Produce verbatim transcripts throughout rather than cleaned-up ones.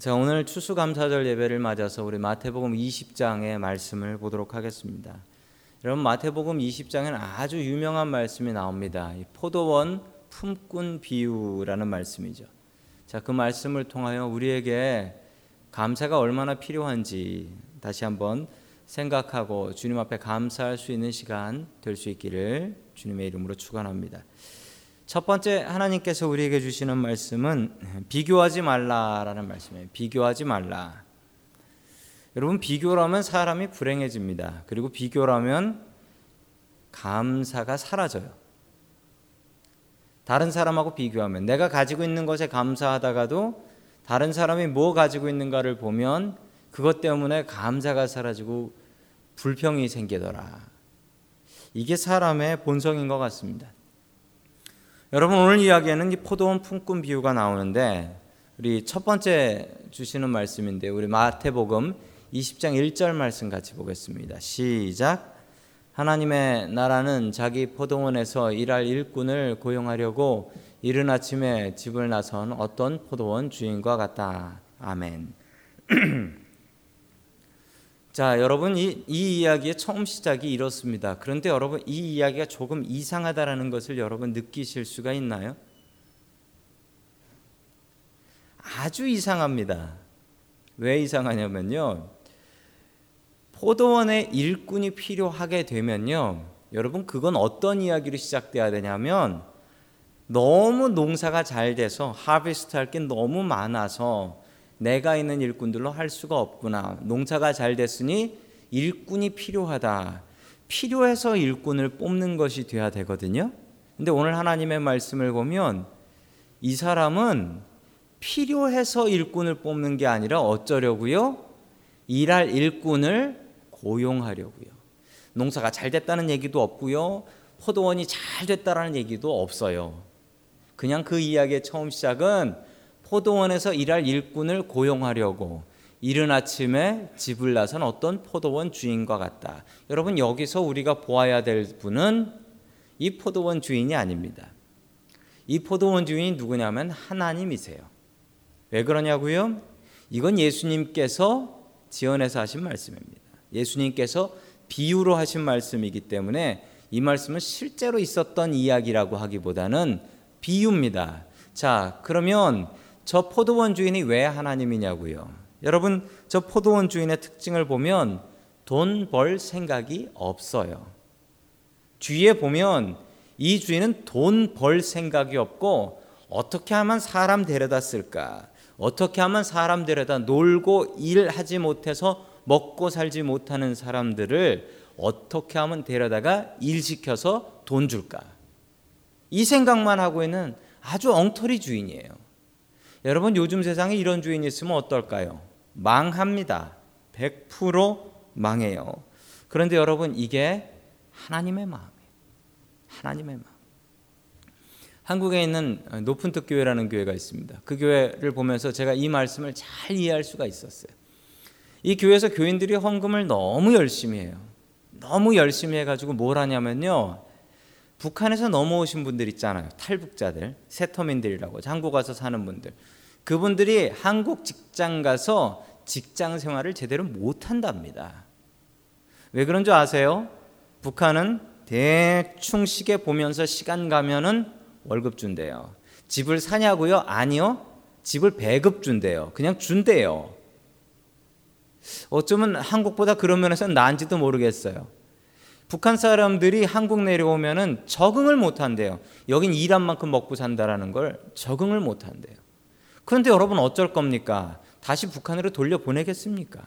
자, 오늘 추수감사절 예배를 맞아서 우리 마태복음 이십 장의 말씀을 보도록 하겠습니다. 여러분, 마태복음 이십 장에는 아주 유명한 말씀이 나옵니다. 이 포도원 품꾼 비유라는 말씀이죠. 자, 그 말씀을 통하여 우리에게 감사가 얼마나 필요한지 다시 한번 생각하고 주님 앞에 감사할 수 있는 시간 될 수 있기를 주님의 이름으로 축원합니다. 첫 번째, 하나님께서 우리에게 주시는 말씀은 비교하지 말라라는 말씀이에요. 비교하지 말라. 여러분, 비교라면 사람이 불행해집니다. 그리고 비교라면 감사가 사라져요. 다른 사람하고 비교하면, 내가 가지고 있는 것에 감사하다가도 다른 사람이 뭐 가지고 있는가를 보면 그것 때문에 감사가 사라지고 불평이 생기더라. 이게 사람의 본성인 것 같습니다. 여러분, 오늘 이야기에는 이 포도원 품꾼 비유가 나오는데, 우리 첫 번째 주시는 말씀인데 우리 마태복음 이십 장 일 절 말씀 같이 보겠습니다. 시작. 하나님의 나라는 자기 포도원에서 일할 일꾼을 고용하려고 이른 아침에 집을 나선 어떤 포도원 주인과 같다. 아멘. 자, 여러분, 이, 이 이야기의 처음 시작이 이렇습니다. 그런데 여러분, 이 이야기가 조금 이상하다라는 것을 여러분 느끼실 수가 있나요? 아주 이상합니다. 왜 이상하냐면요, 포도원에 일꾼이 필요하게 되면요, 여러분, 그건 어떤 이야기로 시작돼야 되냐면, 너무 농사가 잘 돼서 하베스트 할 게 너무 많아서 내가 있는 일꾼들로 할 수가 없구나. 농사가 잘 됐으니 일꾼이 필요하다. 필요해서 일꾼을 뽑는 것이 돼야 되거든요. 근데 오늘 하나님의 말씀을 보면 이 사람은 필요해서 일꾼을 뽑는 게 아니라 어쩌려고요? 일할 일꾼을 고용하려고요. 농사가 잘 됐다는 얘기도 없고요, 포도원이 잘 됐다라는 얘기도 없어요. 그냥 그 이야기의 처음 시작은 포도원에서 일할 일꾼을 고용하려고 이른 아침에 집을 나선 어떤 포도원 주인과 같다. 여러분, 여기서 우리가 보아야 될 분은 이 포도원 주인이 아닙니다. 이 포도원 주인이 누구냐면 하나님이세요. 왜 그러냐고요? 이건 예수님께서 지언해서 하신 말씀입니다. 예수님께서 비유로 하신 말씀이기 때문에 이 말씀은 실제로 있었던 이야기라고 하기보다는 비유입니다. 자, 그러면 저 포도원 주인이 왜 하나님이냐고요? 여러분, 저 포도원 주인의 특징을 보면 돈 벌 생각이 없어요. 뒤에 보면 이 주인은 돈 벌 생각이 없고, 어떻게 하면 사람 데려다 쓸까, 어떻게 하면 사람 데려다 놀고 일하지 못해서 먹고 살지 못하는 사람들을 어떻게 하면 데려다가 일시켜서 돈 줄까, 이 생각만 하고 있는 아주 엉터리 주인이에요. 여러분, 요즘 세상에 이런 주인이 있으면 어떨까요? 망합니다. 백 퍼센트 망해요. 그런데 여러분, 이게 하나님의 마음이에요. 하나님의 마음. 한국에 있는 높은 뜻 교회라는 교회가 있습니다. 그 교회를 보면서 제가 이 말씀을 잘 이해할 수가 있었어요. 이 교회에서 교인들이 헌금을 너무 열심히 해요. 너무 열심히 해가지고 뭘 하냐면요, 북한에서 넘어오신 분들 있잖아요. 탈북자들, 세터민들이라고 한국 와서 사는 분들, 그분들이 한국 직장 가서 직장 생활을 제대로 못한답니다. 왜 그런 줄 아세요? 북한은 대충 시계 보면서 시간 가면은 월급 준대요. 집을 사냐고요? 아니요, 집을 배급 준대요. 그냥 준대요. 어쩌면 한국보다 그런 면에서는 나은지도 모르겠어요. 북한 사람들이 한국 내려오면은 적응을 못한대요. 여긴 일한 만큼 먹고 산다라는 걸 적응을 못한대요. 그런데 여러분, 어쩔 겁니까? 다시 북한으로 돌려보내겠습니까?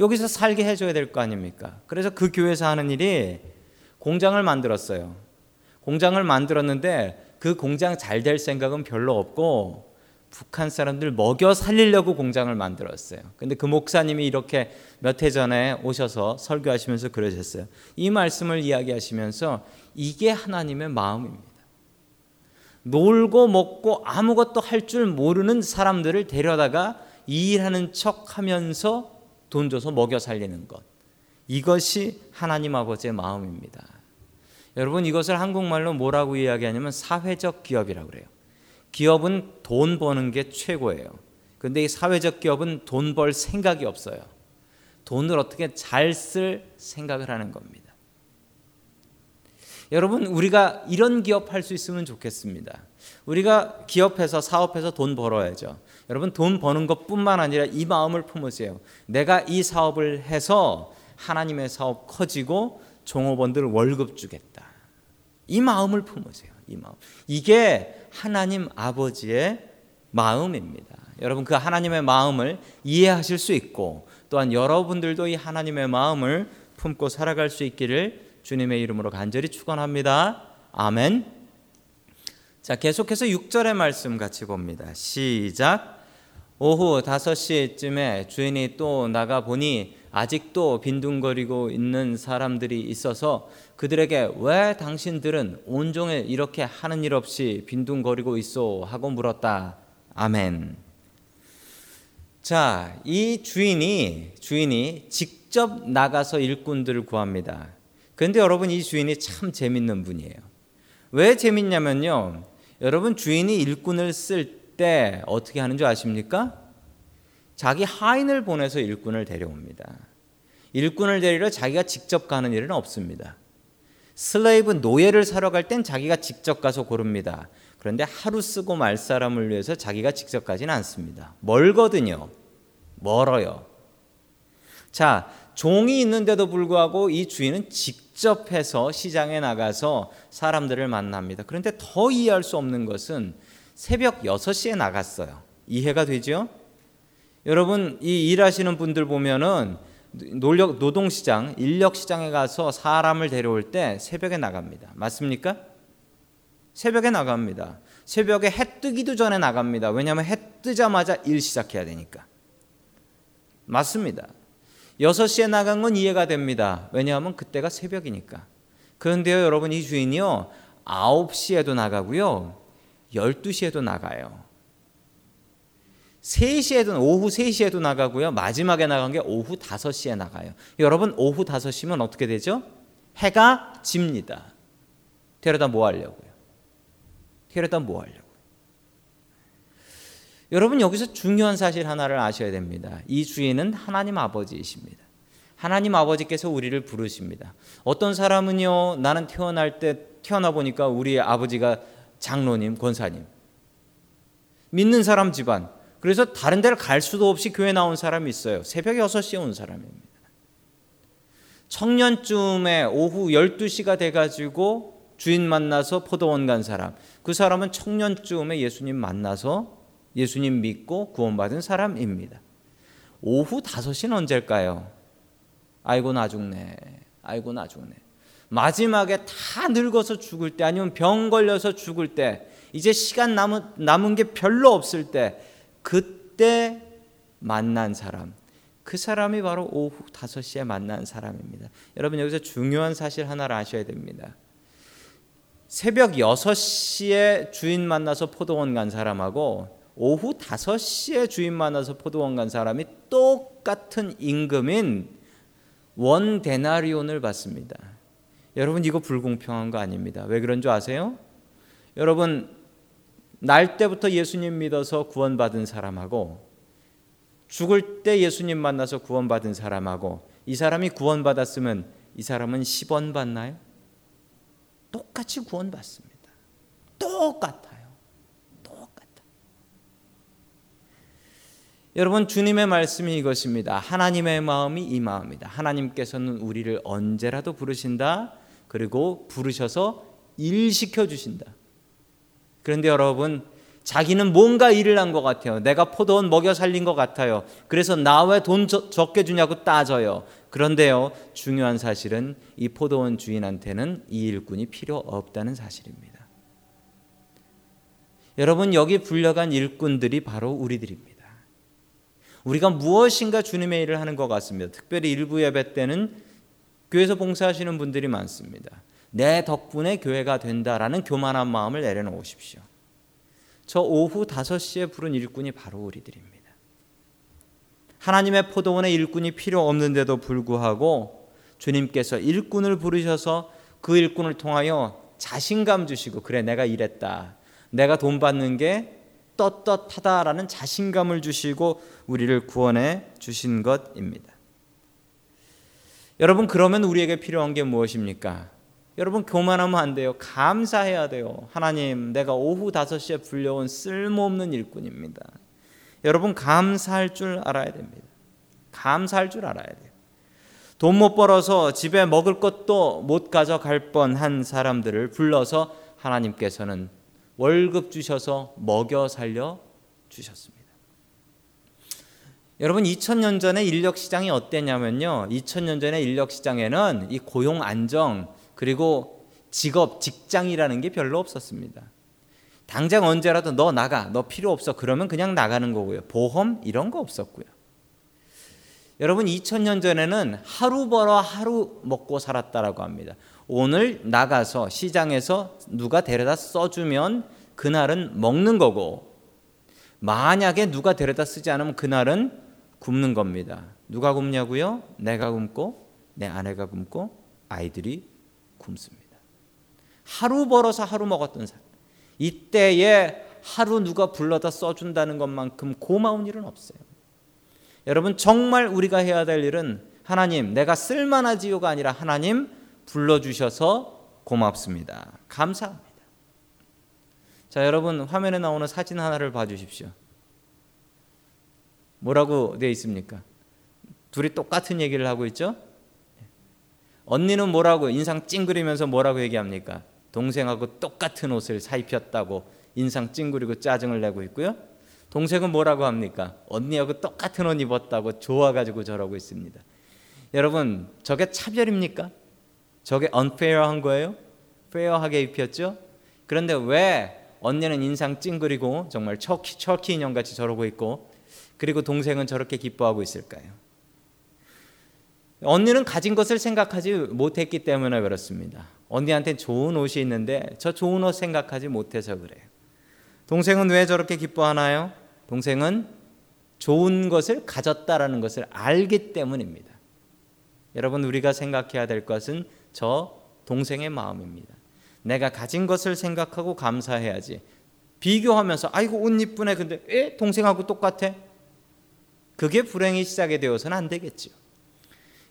여기서 살게 해줘야 될 거 아닙니까? 그래서 그 교회에서 하는 일이, 공장을 만들었어요. 공장을 만들었는데 그 공장 잘 될 생각은 별로 없고 북한 사람들 먹여 살리려고 공장을 만들었어요. 근데 그 목사님이 이렇게 몇 해 전에 오셔서 설교하시면서 그러셨어요. 이 말씀을 이야기하시면서 이게 하나님의 마음입니다. 놀고 먹고 아무것도 할 줄 모르는 사람들을 데려다가 일하는 척하면서 돈 줘서 먹여 살리는 것, 이것이 하나님 아버지의 마음입니다. 여러분, 이것을 한국말로 뭐라고 이야기하냐면 사회적 기업이라고 그래요. 기업은 돈 버는 게 최고예요. 그런데 이 사회적 기업은 돈 벌 생각이 없어요. 돈을 어떻게 잘 쓸 생각을 하는 겁니다. 여러분, 우리가 이런 기업 할 수 있으면 좋겠습니다. 우리가 기업해서 사업해서 돈 벌어야죠. 여러분, 돈 버는 것뿐만 아니라 이 마음을 품으세요. 내가 이 사업을 해서 하나님의 사업 커지고 종업원들 월급 주겠다. 이 마음을 품으세요. 이 마음. 이게 하나님 아버지의 마음입니다. 여러분, 그 하나님의 마음을 이해하실 수 있고 또한 여러분들도 이 하나님의 마음을 품고 살아갈 수 있기를 주님의 이름으로 간절히 축원합니다. 아멘. 자, 계속해서 육 절의 말씀 같이 봅니다. 시작. 오후 다섯 시쯤에 주인이 또 나가보니 아직도 빈둥거리고 있는 사람들이 있어서 그들에게 왜 당신들은 온종일 이렇게 하는 일 없이 빈둥거리고 있어 하고 물었다. 아멘. 자, 이 주인이 주인이 직접 나가서 일꾼들을 구합니다. 그런데 여러분, 이 주인이 참 재밌는 분이에요. 왜 재밌냐면요, 여러분, 주인이 일꾼을 쓸 때 어떻게 하는 줄 아십니까? 자기 하인을 보내서 일꾼을 데려옵니다. 일꾼을 데리러 자기가 직접 가는 일은 없습니다. 슬레이브, 노예를 사러 갈 땐 자기가 직접 가서 고릅니다. 그런데 하루 쓰고 말 사람을 위해서 자기가 직접 가지는 않습니다. 멀거든요. 멀어요. 자, 종이 있는데도 불구하고 이 주인은 직접 해서 시장에 나가서 사람들을 만납니다. 그런데 더 이해할 수 없는 것은 새벽 여섯 시에 나갔어요. 이해가 되죠? 여러분, 이 일하시는 분들 보면은 노력, 노동시장, 인력시장에 가서 사람을 데려올 때 새벽에 나갑니다. 맞습니까? 새벽에 나갑니다. 새벽에 해 뜨기도 전에 나갑니다. 왜냐하면 해 뜨자마자 일 시작해야 되니까. 맞습니다. 여섯 시에 나간 건 이해가 됩니다. 왜냐하면 그때가 새벽이니까. 그런데요, 여러분, 이 주인이요, 아홉 시에도 나가고요, 열두 시에도 나가요. 세 시에도, 오후 세 시에도 나가고요, 마지막에 나간 게 오후 다섯 시에 나가요. 여러분, 오후 다섯 시면 어떻게 되죠? 해가 집니다. 데려다 뭐 하려고요? 데려다 뭐 하려고요? 여러분, 여기서 중요한 사실 하나를 아셔야 됩니다. 이 주인은 하나님 아버지이십니다. 하나님 아버지께서 우리를 부르십니다. 어떤 사람은요, 나는 태어날 때 태어나 보니까 우리 아버지가 장로님, 권사님, 믿는 사람 집안, 그래서 다른 데를 갈 수도 없이 교회 나온 사람이 있어요. 새벽 여섯 시에 온 사람입니다. 청년쯤에 오후 열두 시가 돼가지고 주인 만나서 포도원 간 사람, 그 사람은 청년쯤에 예수님 만나서 예수님 믿고 구원받은 사람입니다. 오후 다섯 시는 언제일까요? 아이고 나 죽네, 아이고 나 죽네. 마지막에 다 늙어서 죽을 때, 아니면 병 걸려서 죽을 때, 이제 시간 남은, 남은 게 별로 없을 때, 그때 만난 사람, 그 사람이 바로 오후 다섯 시에 만난 사람입니다. 여러분, 여기서 중요한 사실 하나를 아셔야 됩니다. 새벽 여섯 시에 주인 만나서 포도원 간 사람하고 오후 다섯 시에 주인 만나서 포도원 간 사람이 똑같은 임금인 원 데나리온을 받습니다. 여러분, 이거 불공평한 거 아닙니다. 왜 그런 줄 아세요? 여러분, 날 때부터 예수님 믿어서 구원받은 사람하고 죽을 때 예수님 만나서 구원받은 사람하고, 이 사람이 구원받았으면 이 사람은 십 원 받나요? 똑같이 구원받습니다. 똑같아요. 여러분, 주님의 말씀이 이것입니다. 하나님의 마음이 이 마음이다. 하나님께서는 우리를 언제라도 부르신다. 그리고 부르셔서 일시켜 주신다. 그런데 여러분, 자기는 뭔가 일을 한 것 같아요. 내가 포도원 먹여 살린 것 같아요. 그래서 나 왜 돈 적게 주냐고 따져요. 그런데요, 중요한 사실은 이 포도원 주인한테는 이 일꾼이 필요 없다는 사실입니다. 여러분, 여기 불려간 일꾼들이 바로 우리들입니다. 우리가 무엇인가 주님의 일을 하는 것 같습니다. 특별히 일부 예배 때는 교회에서 봉사하시는 분들이 많습니다. 내 덕분에 교회가 된다라는 교만한 마음을 내려놓으십시오. 저 오후 다섯 시에 부른 일꾼이 바로 우리들입니다. 하나님의 포도원에 일꾼이 필요 없는데도 불구하고 주님께서 일꾼을 부르셔서 그 일꾼을 통하여 자신감 주시고, 그래, 내가 일했다. 내가 돈 받는 게 떳떳하다라는 자신감을 주시고 우리를 구원해 주신 것입니다. 여러분, 그러면 우리에게 필요한 게 무엇입니까? 여러분, 교만하면 안 돼요. 감사해야 돼요. 하나님, 내가 오후 다섯 시에 불려온 쓸모없는 일꾼입니다. 여러분, 감사할 줄 알아야 됩니다. 감사할 줄 알아야 돼요. 돈 못 벌어서 집에 먹을 것도 못 가져갈 뻔한 사람들을 불러서 하나님께서는 월급 주셔서 먹여 살려 주셨습니다. 여러분, 이천 년 전에 인력시장이 어땠냐면요, 이천 년 전에 인력시장에는 이 고용 안정 그리고 직업, 직장이라는 게 별로 없었습니다. 당장 언제라도 너 나가, 너 필요 없어 그러면 그냥 나가는 거고요. 보험 이런 거 없었고요. 여러분, 이천 년 전에는 하루 벌어 하루 먹고 살았다라고 합니다. 오늘 나가서 시장에서 누가 데려다 써주면 그날은 먹는 거고, 만약에 누가 데려다 쓰지 않으면 그날은 굶는 겁니다. 누가 굶냐고요? 내가 굶고, 내 아내가 굶고, 아이들이 굶습니다. 하루 벌어서 하루 먹었던 사람, 이때에 하루 누가 불러다 써준다는 것만큼 고마운 일은 없어요. 여러분, 정말 우리가 해야 될 일은 하나님, 내가 쓸만하지요가 아니라 하나님 불러주셔서 고맙습니다. 감사합니다. 자, 여러분, 화면에 나오는 사진 하나를 봐주십시오. 뭐라고 되어 있습니까? 둘이 똑같은 얘기를 하고 있죠? 언니는 뭐라고, 인상 찡그리면서 뭐라고 얘기합니까? 동생하고 똑같은 옷을 사입혔다고 인상 찡그리고 짜증을 내고 있고요. 동생은 뭐라고 합니까? 언니하고 똑같은 옷 입었다고 좋아가지고 저러고 있습니다. 여러분, 저게 차별입니까? 저게 unfair한 거예요? fair하게 입혔죠? 그런데 왜 언니는 인상 찡그리고 정말 처키, 처키 인형같이 저러고 있고, 그리고 동생은 저렇게 기뻐하고 있을까요? 언니는 가진 것을 생각하지 못했기 때문에 그렇습니다. 언니한테 좋은 옷이 있는데 저 좋은 옷 생각하지 못해서 그래요. 동생은 왜 저렇게 기뻐하나요? 동생은 좋은 것을 가졌다라는 것을 알기 때문입니다. 여러분, 우리가 생각해야 될 것은 저 동생의 마음입니다. 내가 가진 것을 생각하고 감사해야지, 비교하면서 아이고 옷 이쁘네, 근데 에? 동생하고 똑같아? 그게 불행이 시작이 되어서는 안 되겠죠.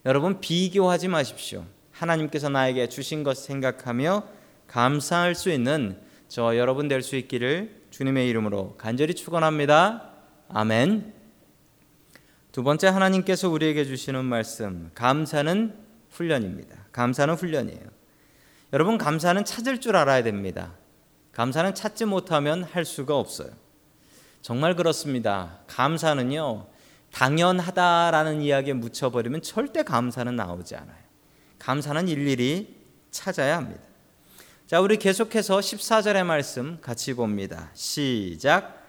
여러분, 비교하지 마십시오. 하나님께서 나에게 주신 것 생각하며 감사할 수 있는 저 여러분 될 수 있기를 주님의 이름으로 간절히 축원합니다. 아멘. 두 번째, 하나님께서 우리에게 주시는 말씀, 감사는 훈련입니다. 감사는 훈련이에요. 여러분, 감사는 찾을 줄 알아야 됩니다. 감사는 찾지 못하면 할 수가 없어요. 정말 그렇습니다. 감사는요, 당연하다라는 이야기에 묻혀버리면 절대 감사는 나오지 않아요. 감사는 일일이 찾아야 합니다. 자, 우리 계속해서 십사 절의 말씀 같이 봅니다. 시작.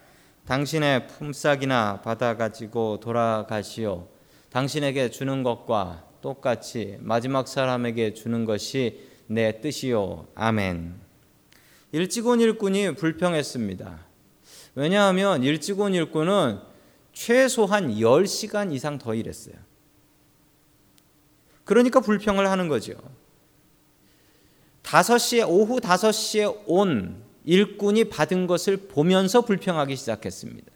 당신의 품삯이나 받아가지고 돌아가시오. 당신에게 주는 것과 똑같이 마지막 사람에게 주는 것이 내 뜻이요. 아멘. 일찍온 일꾼이 불평했습니다. 왜냐하면 일찍온 일꾼은 최소한 열 시간 이상 더 일했어요. 그러니까 불평을 하는 거죠. 다섯 시에, 오후 다섯 시에 온 일꾼이 받은 것을 보면서 불평하기 시작했습니다.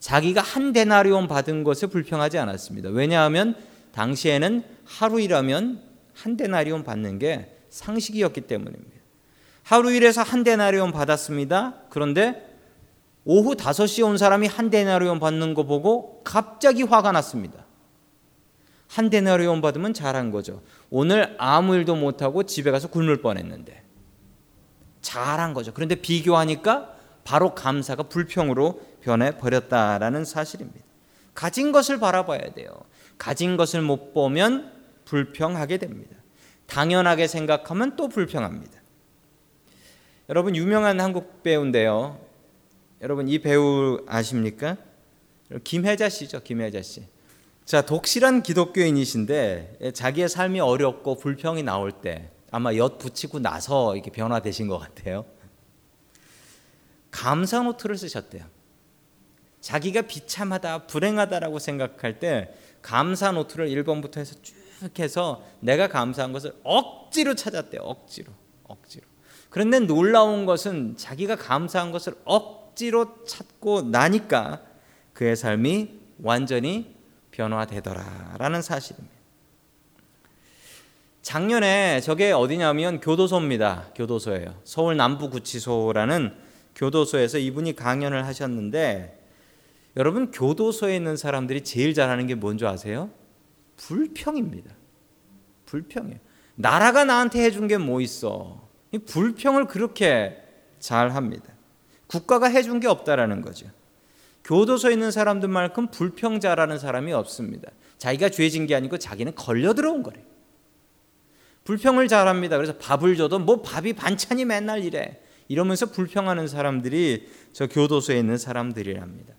자기가 한 데나리온 받은 것을 불평하지 않았습니다. 왜냐하면 당시에는 하루 일하면 한 데나리온 받는 게 상식이었기 때문입니다. 하루 일해서 한 데나리온 받았습니다. 그런데 오후 다섯 시에 온 사람이 한 데나리온 받는 거 보고 갑자기 화가 났습니다. 한 데나리온 받으면 잘한 거죠. 오늘 아무 일도 못하고 집에 가서 굶을 뻔했는데 잘한 거죠. 그런데 비교하니까 바로 감사가 불평으로 변해버렸다라는 사실입니다. 가진 것을 바라봐야 돼요. 가진 것을 못 보면 불평하게 됩니다. 당연하게 생각하면 또 불평합니다. 여러분, 유명한 한국 배우인데요. 여러분, 이 배우 아십니까? 김혜자 씨죠. 김혜자 씨. 자, 독실한 기독교인이신데 자기의 삶이 어렵고 불평이 나올 때 아마 엿붙이고 나서 이렇게 변화되신 것 같아요. 감사 노트를 쓰셨대요. 자기가 비참하다, 불행하다라고 생각할 때 감사 노트를 일 번부터 해서 쭉 해서 내가 감사한 것을 억지로 찾았대요. 억지로, 억지로. 그런데 놀라운 것은 자기가 감사한 것을 억지로 억지로 찾고 나니까 그의 삶이 완전히 변화되더라라는 사실입니다. 작년에 저게 어디냐면 교도소입니다. 교도소예요. 서울 남부구치소라는 교도소에서 이분이 강연을 하셨는데, 여러분 교도소에 있는 사람들이 제일 잘하는 게 뭔지 아세요? 불평입니다. 불평이에요. 나라가 나한테 해준 게 뭐 있어. 이 불평을 그렇게 잘합니다. 국가가 해준 게 없다라는 거죠. 교도소에 있는 사람들만큼 불평 잘하는 사람이 없습니다. 자기가 죄진 게 아니고 자기는 걸려 들어온 거래요. 불평을 잘합니다. 그래서 밥을 줘도 뭐 밥이 반찬이 맨날 이래 이러면서 불평하는 사람들이 저 교도소에 있는 사람들이랍니다.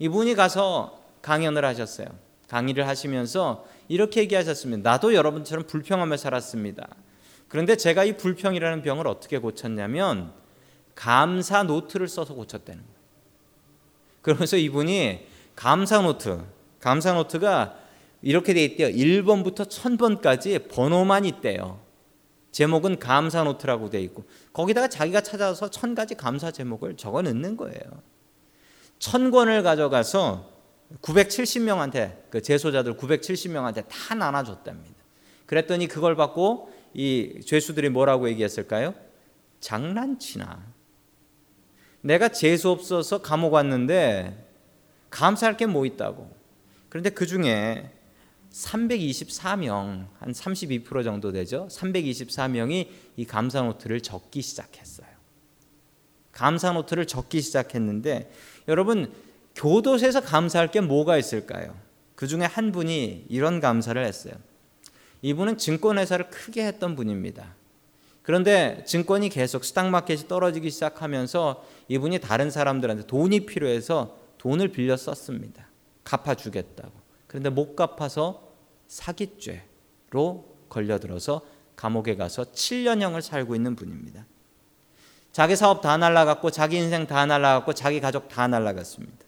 이분이 가서 강연을 하셨어요. 강의를 하시면서 이렇게 얘기하셨습니다. 나도 여러분처럼 불평하며 살았습니다. 그런데 제가 이 불평이라는 병을 어떻게 고쳤냐면 감사 노트를 써서 고쳤다는 거예요. 그러면서 이분이 감사 노트, 감사 노트가 이렇게 돼 있대요. 일 번부터 천 번까지 번호만 있대요. 제목은 감사 노트라고 돼 있고 거기다가 자기가 찾아서 천 가지 감사 제목을 적어 넣는 거예요. 천 권을 가져가서 구백칠십 명한테, 그 재소자들 구백칠십 명한테 다 나눠줬답니다. 그랬더니 그걸 받고 이 죄수들이 뭐라고 얘기했을까요? 장난치나. 내가 재수 없어서 감옥 왔는데 감사할 게 뭐 있다고. 그런데 그 중에 삼백이십사 명, 한 삼십이 퍼센트 정도 되죠. 삼백이십사 명이 이 감사 노트를 적기 시작했어요. 감사 노트를 적기 시작했는데 여러분 교도소에서 감사할 게 뭐가 있을까요? 그 중에 한 분이 이런 감사를 했어요. 이분은 증권회사를 크게 했던 분입니다. 그런데 증권이 계속 스탁마켓이 떨어지기 시작하면서 이분이 다른 사람들한테 돈이 필요해서 돈을 빌려 썼습니다. 갚아주겠다고. 그런데 못 갚아서 사기죄로 걸려들어서 감옥에 가서 칠 년형을 살고 있는 분입니다. 자기 사업 다 날라갔고 자기 인생 다 날라갔고 자기 가족 다 날라갔습니다.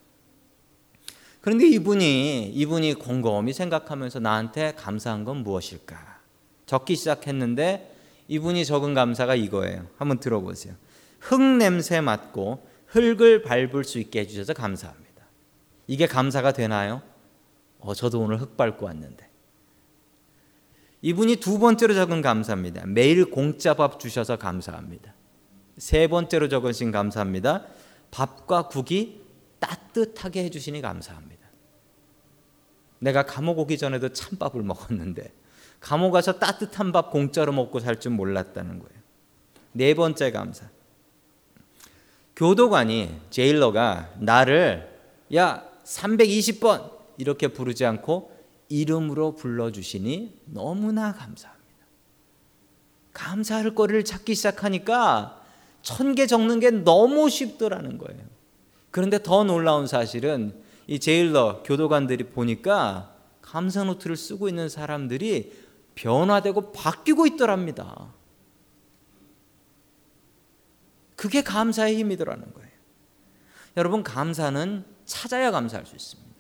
그런데 이분이 이분이 곰곰이 생각하면서 나한테 감사한 건 무엇일까? 적기 시작했는데 이분이 적은 감사가 이거예요. 한번 들어보세요. 흙 냄새 맡고 흙을 밟을 수 있게 해주셔서 감사합니다. 이게 감사가 되나요? 어, 저도 오늘 흙 밟고 왔는데. 이분이 두 번째로 적은 감사입니다. 매일 공짜밥 주셔서 감사합니다. 세 번째로 적으신 감사합니다. 밥과 국이 따뜻하게 해주시니 감사합니다. 내가 감옥 오기 전에도 찬밥을 먹었는데 감옥 가서 따뜻한 밥 공짜로 먹고 살 줄 몰랐다는 거예요. 네 번째 감사. 교도관이, 제일러가 나를 야 삼백이십 번 이렇게 부르지 않고 이름으로 불러주시니 너무나 감사합니다. 감사할 거리를 찾기 시작하니까 천 개 적는 게 너무 쉽더라는 거예요. 그런데 더 놀라운 사실은 이 제일러 교도관들이 보니까 감사 노트를 쓰고 있는 사람들이 변화되고 바뀌고 있더랍니다. 그게 감사의 힘이더라는 거예요. 여러분 감사는 찾아야 감사할 수 있습니다.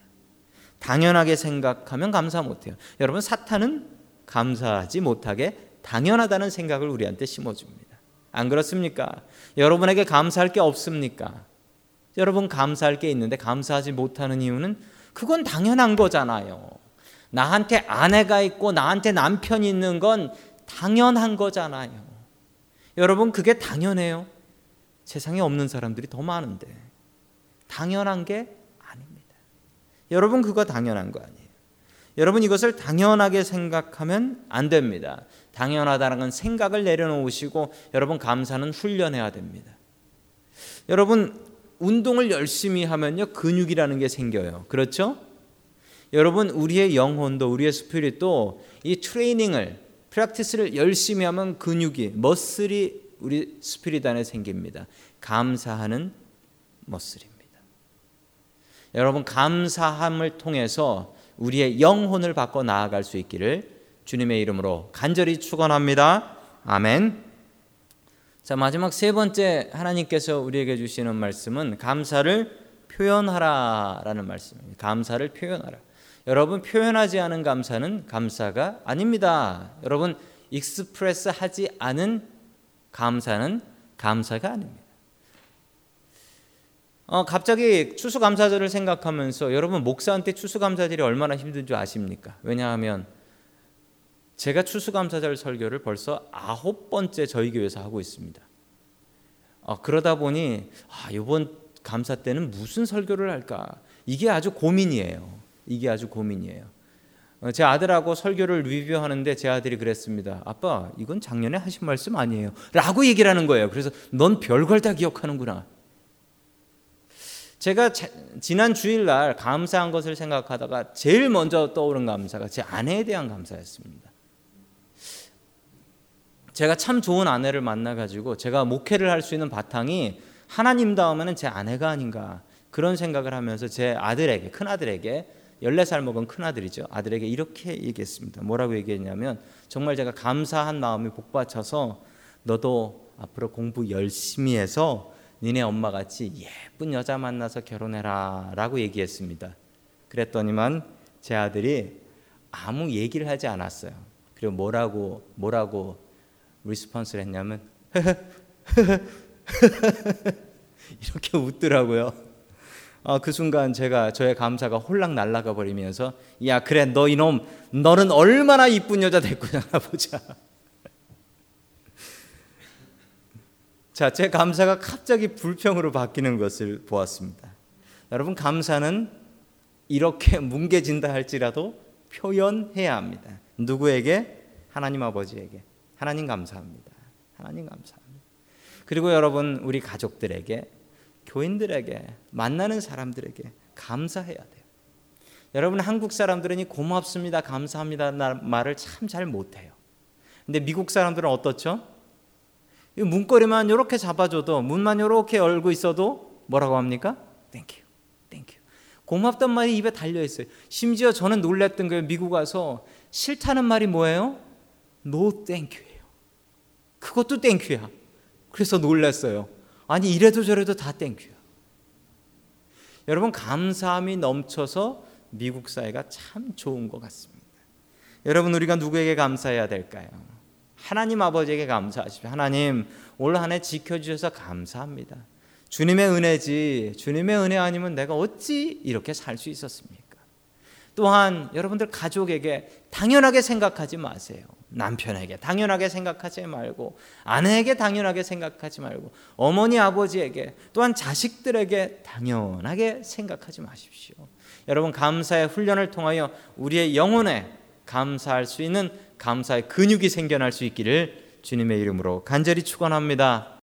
당연하게 생각하면 감사 못해요. 여러분 사탄은 감사하지 못하게 당연하다는 생각을 우리한테 심어줍니다. 안 그렇습니까? 여러분에게 감사할 게 없습니까? 여러분 감사할 게 있는데 감사하지 못하는 이유는 그건 당연한 거잖아요. 나한테 아내가 있고 나한테 남편이 있는 건 당연한 거잖아요. 여러분 그게 당연해요? 세상에 없는 사람들이 더 많은데 당연한 게 아닙니다. 여러분 그거 당연한 거 아니에요. 여러분 이것을 당연하게 생각하면 안 됩니다. 당연하다는 생각을 내려놓으시고 여러분 감사는 훈련해야 됩니다. 여러분 운동을 열심히 하면요 근육이라는 게 생겨요. 그렇죠? 여러분 우리의 영혼도 우리의 스피릿도 이 트레이닝을 프랙티스를 열심히 하면 근육이 머슬이 우리 스피릿 안에 생깁니다. 감사하는 머슬입니다. 여러분 감사함을 통해서 우리의 영혼을 바꿔 나아갈 수 있기를 주님의 이름으로 간절히 축원합니다. 아멘. 자, 마지막 세 번째 하나님께서 우리에게 주시는 말씀은 감사를 표현하라라는 말씀입니다. 감사를 표현하라. 여러분 표현하지 않은 감사는 감사가 아닙니다. 여러분 익스프레스하지 않은 감사는 감사가 아닙니다. 어, 갑자기 추수감사절을 생각하면서 여러분, 목사한테 추수감사절이 얼마나 힘든 줄 아십니까? 왜냐하면 제가 추수감사절 설교를 벌써 아홉 번째 저희 교회에서 하고 있습니다. 어, 그러다 보니 아, 이번 감사 때는 무슨 설교를 할까? 이게 아주 고민이에요. 이게 아주 고민이에요. 어, 제 아들하고 설교를 리뷰하는데 제 아들이 그랬습니다. 아빠, 이건 작년에 하신 말씀 아니에요 라고 얘기를 하는 거예요. 그래서 넌 별걸 다 기억하는구나. 제가 지난 주일날 감사한 것을 생각하다가 제일 먼저 떠오른 감사가 제 아내에 대한 감사였습니다. 제가 참 좋은 아내를 만나가지고 제가 목회를 할 수 있는 바탕이 하나님 다음에는 제 아내가 아닌가, 그런 생각을 하면서 제 아들에게, 큰아들에게, 열네 살 먹은 큰아들이죠, 아들에게 이렇게 얘기했습니다. 뭐라고 얘기했냐면, 정말 제가 감사한 마음이 복받쳐서 너도 앞으로 공부 열심히 해서 니네 엄마같이 예쁜 여자 만나서 결혼해라 라고 얘기했습니다. 그랬더니만 제 아들이 아무 얘기를 하지 않았어요. 그리고 뭐라고 뭐라고 리스폰스를 했냐면 이렇게 웃더라고요. 어, 그 순간 제가, 저의 감사가 홀랑 날아가 버리면서, 야 그래 너 이놈, 너는 얼마나 이쁜 여자 됐구나 보자. 자, 제 감사가 갑자기 불평으로 바뀌는 것을 보았습니다. 여러분, 감사는 이렇게 뭉개진다 할지라도 표현해야 합니다. 누구에게? 하나님 아버지에게. 하나님 감사합니다. 하나님 감사합니다. 그리고 여러분, 우리 가족들에게, 교인들에게, 만나는 사람들에게 감사해야 돼요. 여러분, 한국 사람들은 이 고맙습니다, 감사합니다 말을 참 잘 못해요. 근데 미국 사람들은 어떻죠? 이 문고리만 이렇게 잡아줘도, 문만 이렇게 열고 있어도 뭐라고 합니까? 땡큐, 땡큐. 고맙단 말이 입에 달려있어요. 심지어 저는 놀랬던 거예요. 미국 와서 싫다는 말이 뭐예요? 노 땡큐예요. 그것도 땡큐야. 그래서 놀랬어요. 아니 이래도 저래도 다 땡큐야. 여러분, 감사함이 넘쳐서 미국 사회가 참 좋은 것 같습니다. 여러분, 우리가 누구에게 감사해야 될까요? 하나님 아버지에게 감사하십시오. 하나님, 올 한 해 지켜주셔서 감사합니다. 주님의 은혜지, 주님의 은혜 아니면 내가 어찌 이렇게 살 수 있었습니까? 또한 여러분들 가족에게 당연하게 생각하지 마세요. 남편에게 당연하게 생각하지 말고, 아내에게 당연하게 생각하지 말고, 어머니 아버지에게, 또한 자식들에게 당연하게 생각하지 마십시오. 여러분, 감사의 훈련을 통하여 우리의 영혼에 감사할 수 있는 감사의 근육이 생겨날 수 있기를 주님의 이름으로 간절히 축원합니다.